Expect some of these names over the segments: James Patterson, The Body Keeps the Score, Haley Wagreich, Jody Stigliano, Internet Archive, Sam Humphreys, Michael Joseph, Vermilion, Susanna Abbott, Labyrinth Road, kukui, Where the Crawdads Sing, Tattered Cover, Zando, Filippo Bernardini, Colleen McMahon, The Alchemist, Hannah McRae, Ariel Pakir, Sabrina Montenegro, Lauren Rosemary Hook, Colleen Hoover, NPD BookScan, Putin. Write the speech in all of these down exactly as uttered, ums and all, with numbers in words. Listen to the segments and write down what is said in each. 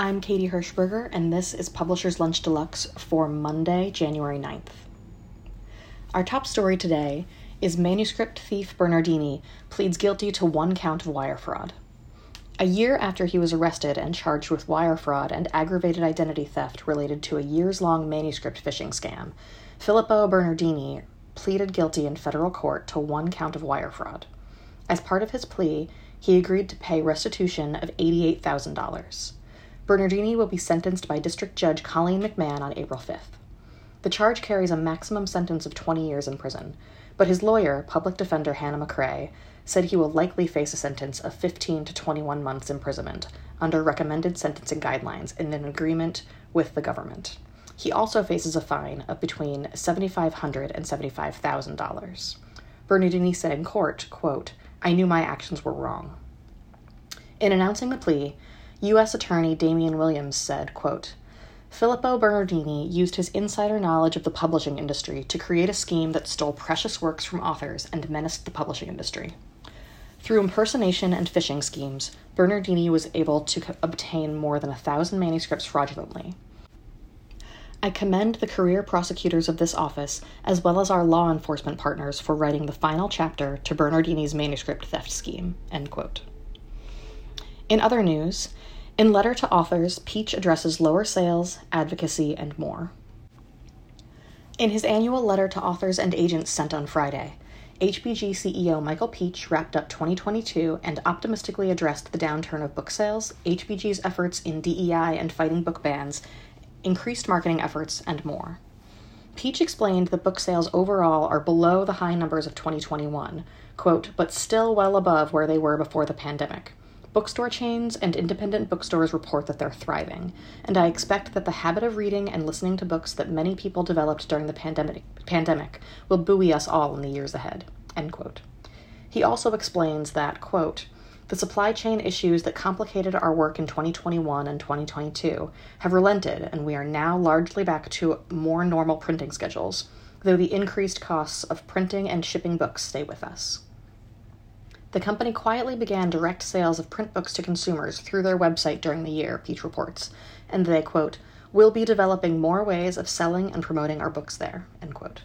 I'm Katie Hirschberger, and this is Publishers Lunch Deluxe for Monday, January ninth. Our top story today is manuscript thief Bernardini pleads guilty to one count of wire fraud. A year after he was arrested and charged with wire fraud and aggravated identity theft related to a years-long manuscript phishing scam, Filippo Bernardini pleaded guilty in federal court to one count of wire fraud. As part of his plea, he agreed to pay restitution of eighty-eight thousand dollars. Bernardini will be sentenced by District Judge Colleen McMahon on April fifth. The charge carries a maximum sentence of twenty years in prison, but his lawyer, public defender Hannah McRae, said he will likely face a sentence of fifteen to twenty-one months imprisonment under recommended sentencing guidelines in an agreement with the government. He also faces a fine of between seven thousand five hundred dollars and seventy-five thousand dollars. Bernardini said in court, quote, "I knew my actions were wrong." In announcing the plea, U S Attorney Damian Williams said, quote, "Filippo Bernardini used his insider knowledge of the publishing industry to create a scheme that stole precious works from authors and menaced the publishing industry. Through impersonation and phishing schemes, Bernardini was able to co- obtain more than a thousand manuscripts fraudulently. I commend the career prosecutors of this office, as well as our law enforcement partners, for writing the final chapter to Bernardini's manuscript theft scheme," end quote. In other news, in letter to authors, Pietsch addresses lower sales, advocacy, and more. In his annual letter to authors and agents sent on Friday, H B G C E O Michael Pietsch wrapped up twenty twenty-two and optimistically addressed the downturn of book sales, H B G's efforts in D E I and fighting book bans, increased marketing efforts, and more. Pietsch explained that book sales overall are below the high numbers of twenty twenty-one, quote, "but still well above where they were before the pandemic. Bookstore chains and independent bookstores report that they're thriving, and I expect that the habit of reading and listening to books that many people developed during the pandemic pandemic will buoy us all in the years ahead," end quote. He also explains that, quote, "the supply chain issues that complicated our work in twenty twenty-one and twenty twenty-two have relented, and we are now largely back to more normal printing schedules, though the increased costs of printing and shipping books stay with us. The company quietly began direct sales of print books to consumers through their website during the year," Pietsch reports, "and they," quote, "will be developing more ways of selling and promoting our books there," end quote.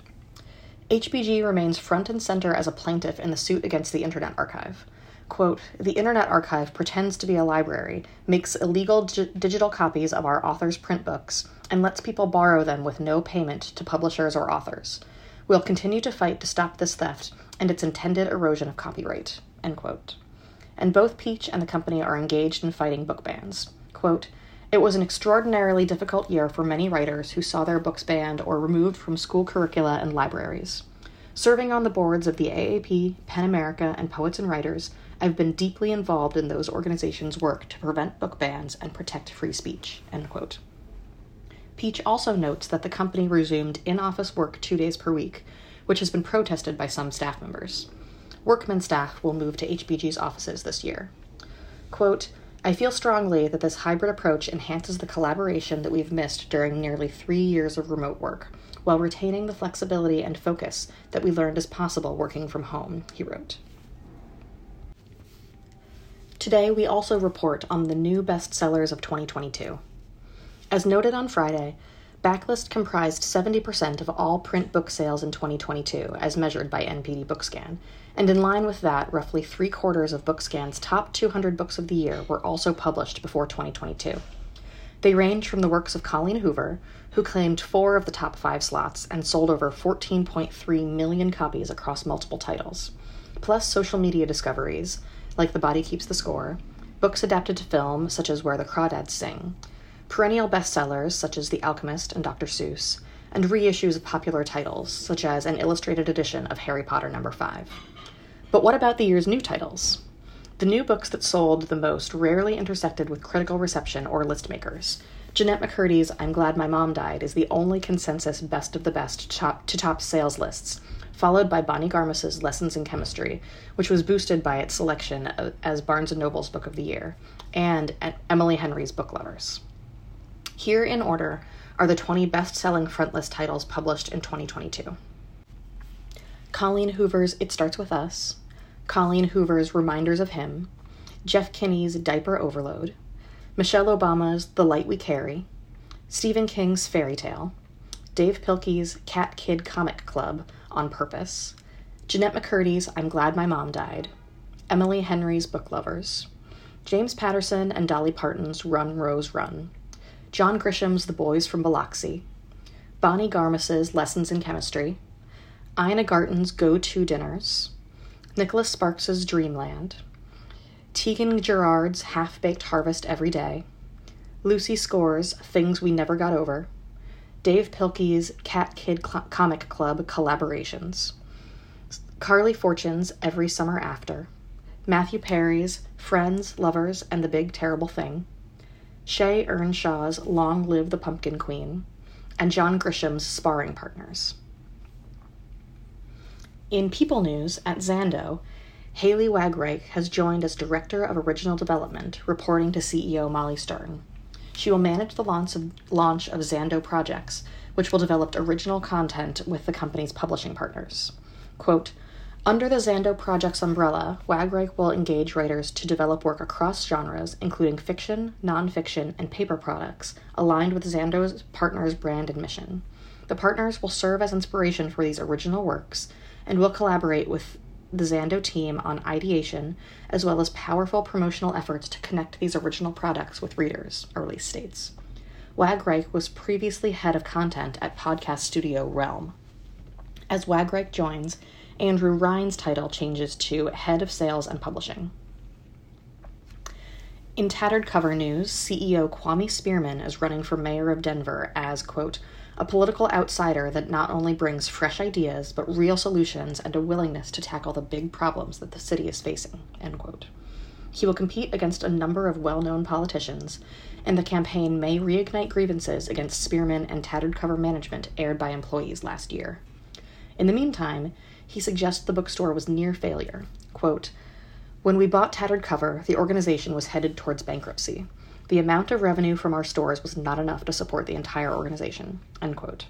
H B G remains front and center as a plaintiff in the suit against the Internet Archive. Quote, "The Internet Archive pretends to be a library, makes illegal dig- digital copies of our authors' print books, and lets people borrow them with no payment to publishers or authors. We'll continue to fight to stop this theft and its intended erosion of copyright," end quote. And both Pietsch and the company are engaged in fighting book bans. Quote, "It was an extraordinarily difficult year for many writers who saw their books banned or removed from school curricula and libraries. Serving on the boards of the A A P, PEN America, and Poets and Writers, I've been deeply involved in those organizations' work to prevent book bans and protect free speech," end quote. Pietsch also notes that the company resumed in-office work two days per week, which has been protested by some staff members. Workman staff will move to H B G's offices this year. Quote, "I feel strongly that this hybrid approach enhances the collaboration that we've missed during nearly three years of remote work, while retaining the flexibility and focus that we learned is possible working from home," he wrote. Today, we also report on the new bestsellers of twenty twenty-two. As noted on Friday, Backlist comprised seventy percent of all print book sales in twenty twenty-two, as measured by N P D BookScan, and in line with that, roughly three-quarters of BookScan's top two hundred books of the year were also published before twenty twenty-two. They range from the works of Colleen Hoover, who claimed four of the top five slots and sold over fourteen point three million copies across multiple titles, plus social media discoveries, like The Body Keeps the Score, books adapted to film, such as Where the Crawdads Sing, perennial bestsellers such as The Alchemist and Doctor Seuss, and reissues of popular titles such as an illustrated edition of Harry Potter number five. But what about the year's new titles? The new books that sold the most rarely intersected with critical reception or list makers. Jeanette McCurdy's I'm Glad My Mom Died is the only consensus best of the best top to top sales lists, followed by Bonnie Garmus's Lessons in Chemistry, which was boosted by its selection as Barnes and Noble's Book of the Year, and Emily Henry's Book Lovers. Here in order are the twenty best-selling frontlist titles published in twenty twenty-two. Colleen Hoover's It Starts With Us, Colleen Hoover's Reminders of Him, Jeff Kinney's Diaper Overload, Michelle Obama's The Light We Carry, Stephen King's Fairy Tale, Dave Pilkey's Cat Kid Comic Club On Purpose, Jeanette McCurdy's I'm Glad My Mom Died, Emily Henry's Book Lovers, James Patterson and Dolly Parton's Run, Rose, Run, John Grisham's The Boys from Biloxi, Bonnie Garmus's Lessons in Chemistry, Ina Garten's Go-To Dinners, Nicholas Sparks's Dreamland, Tegan Gerard's Half-Baked Harvest Every Day, Lucy Score's Things We Never Got Over, Dave Pilkey's Cat Kid Cl- Comic Club Collaborations, Carly Fortune's Every Summer After, Matthew Perry's Friends, Lovers, and the Big Terrible Thing, Shay Earnshaw's Long Live the Pumpkin Queen, and John Grisham's Sparring Partners. In People News at Zando, Haley Wagreich has joined as Director of Original Development, reporting to C E O Molly Stern. She will manage the launch of, launch of Zando projects, which will develop original content with the company's publishing partners. Quote, under the Zando Projects umbrella, Wagreich will engage writers to develop work across genres, including fiction, nonfiction, and paper products, aligned with Zando's partners' brand and mission. The partners will serve as inspiration for these original works and will collaborate with the Zando team on ideation, as well as powerful promotional efforts to connect these original products with readers, Early states. Wagreich was previously head of content at podcast studio Realm. As Wagreich joins, Andrew Rhine's title changes to Head of Sales and Publishing. In Tattered Cover news, C E O Kwame Spearman is running for mayor of Denver as, quote, a political outsider that not only brings fresh ideas, but real solutions and a willingness to tackle the big problems that the city is facing, end quote. He will compete against a number of well-known politicians, and the campaign may reignite grievances against Spearman and Tattered Cover management aired by employees last year. In the meantime, he suggests the bookstore was near failure. Quote, when we bought Tattered Cover, the organization was headed towards bankruptcy. The amount of revenue from our stores was not enough to support the entire organization, end quote.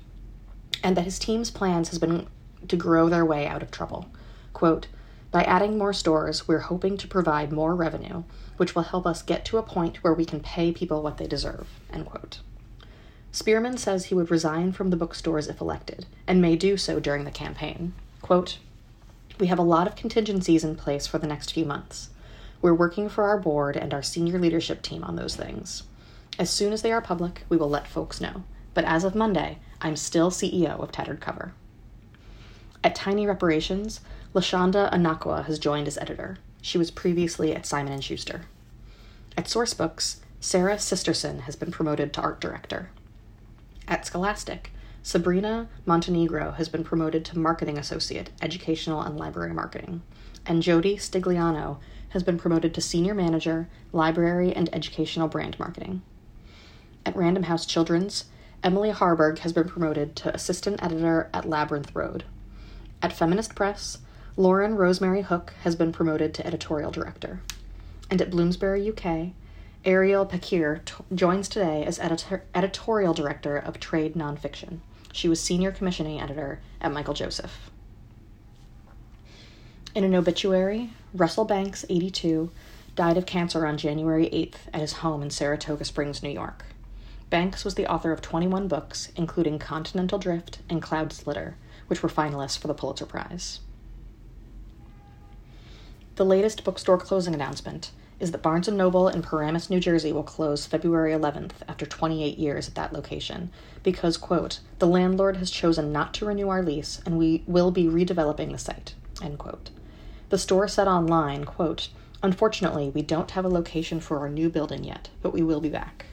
And that his team's plans has been to grow their way out of trouble. Quote, by adding more stores, we're hoping to provide more revenue, which will help us get to a point where we can pay people what they deserve, end quote. Spearman says he would resign from the bookstores if elected, and may do so during the campaign. Quote, we have a lot of contingencies in place for the next few months. We're working for our board and our senior leadership team on those things. As soon as they are public, we will let folks know. But as of Monday, I'm still C E O of Tattered Cover. At Tiny Reparations, Lashonda Anakwa has joined as editor. She was previously at Simon and Schuster. At Sourcebooks, Sarah Sisterson has been promoted to art director. At Scholastic, Sabrina Montenegro has been promoted to marketing associate, educational and library marketing. And Jody Stigliano has been promoted to Senior Manager, Library and Educational Brand Marketing. At Random House Children's, Emily Harburg has been promoted to Assistant Editor at Labyrinth Road. At Feminist Press, Lauren Rosemary Hook has been promoted to Editorial Director. And at Bloomsbury U K, Ariel Pakir t- joins today as editor- Editorial Director of Trade Nonfiction. She was Senior Commissioning Editor at Michael Joseph. In an obituary, Russell Banks, eighty-two, died of cancer on January eighth at his home in Saratoga Springs, New York. Banks was the author of twenty-one books, including Continental Drift and Cloud's Litter, which were finalists for the Pulitzer Prize. The latest bookstore closing announcement is that Barnes and Noble in Paramus, New Jersey will close February eleventh after twenty-eight years at that location because, quote, the landlord has chosen not to renew our lease and we will be redeveloping the site, end quote. The store said online, quote, unfortunately, we don't have a location for our new building yet, but we will be back.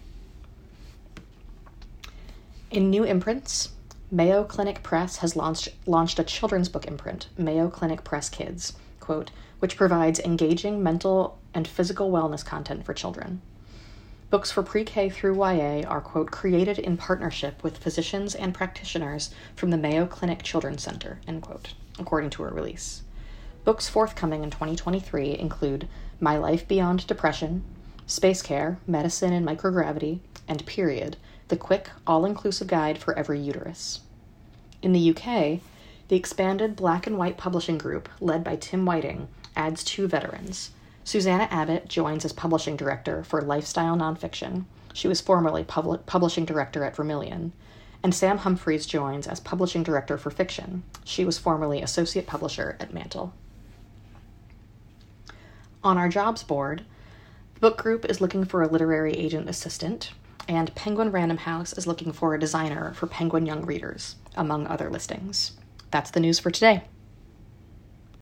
In new imprints, Mayo Clinic Press has launched launched a children's book imprint, Mayo Clinic Press Kids, quote, which provides engaging mental and physical wellness content for children. Books for pre-K through Y A are, quote, created in partnership with physicians and practitioners from the Mayo Clinic Children's Center, end quote, according to a release. Books forthcoming in twenty twenty-three include My Life Beyond Depression, Space Care, Medicine and Microgravity, and Period, the quick, all-inclusive guide for every uterus. In the U K, the expanded Black and White Publishing Group, led by Tim Whiting, adds two veterans, Susanna Abbott joins as publishing director for Lifestyle Nonfiction. She was formerly pub- publishing director at Vermilion. And Sam Humphreys joins as publishing director for fiction. She was formerly associate publisher at Mantle. On our jobs board, the book group is looking for a literary agent assistant, and Penguin Random House is looking for a designer for Penguin Young Readers, among other listings. That's the news for today.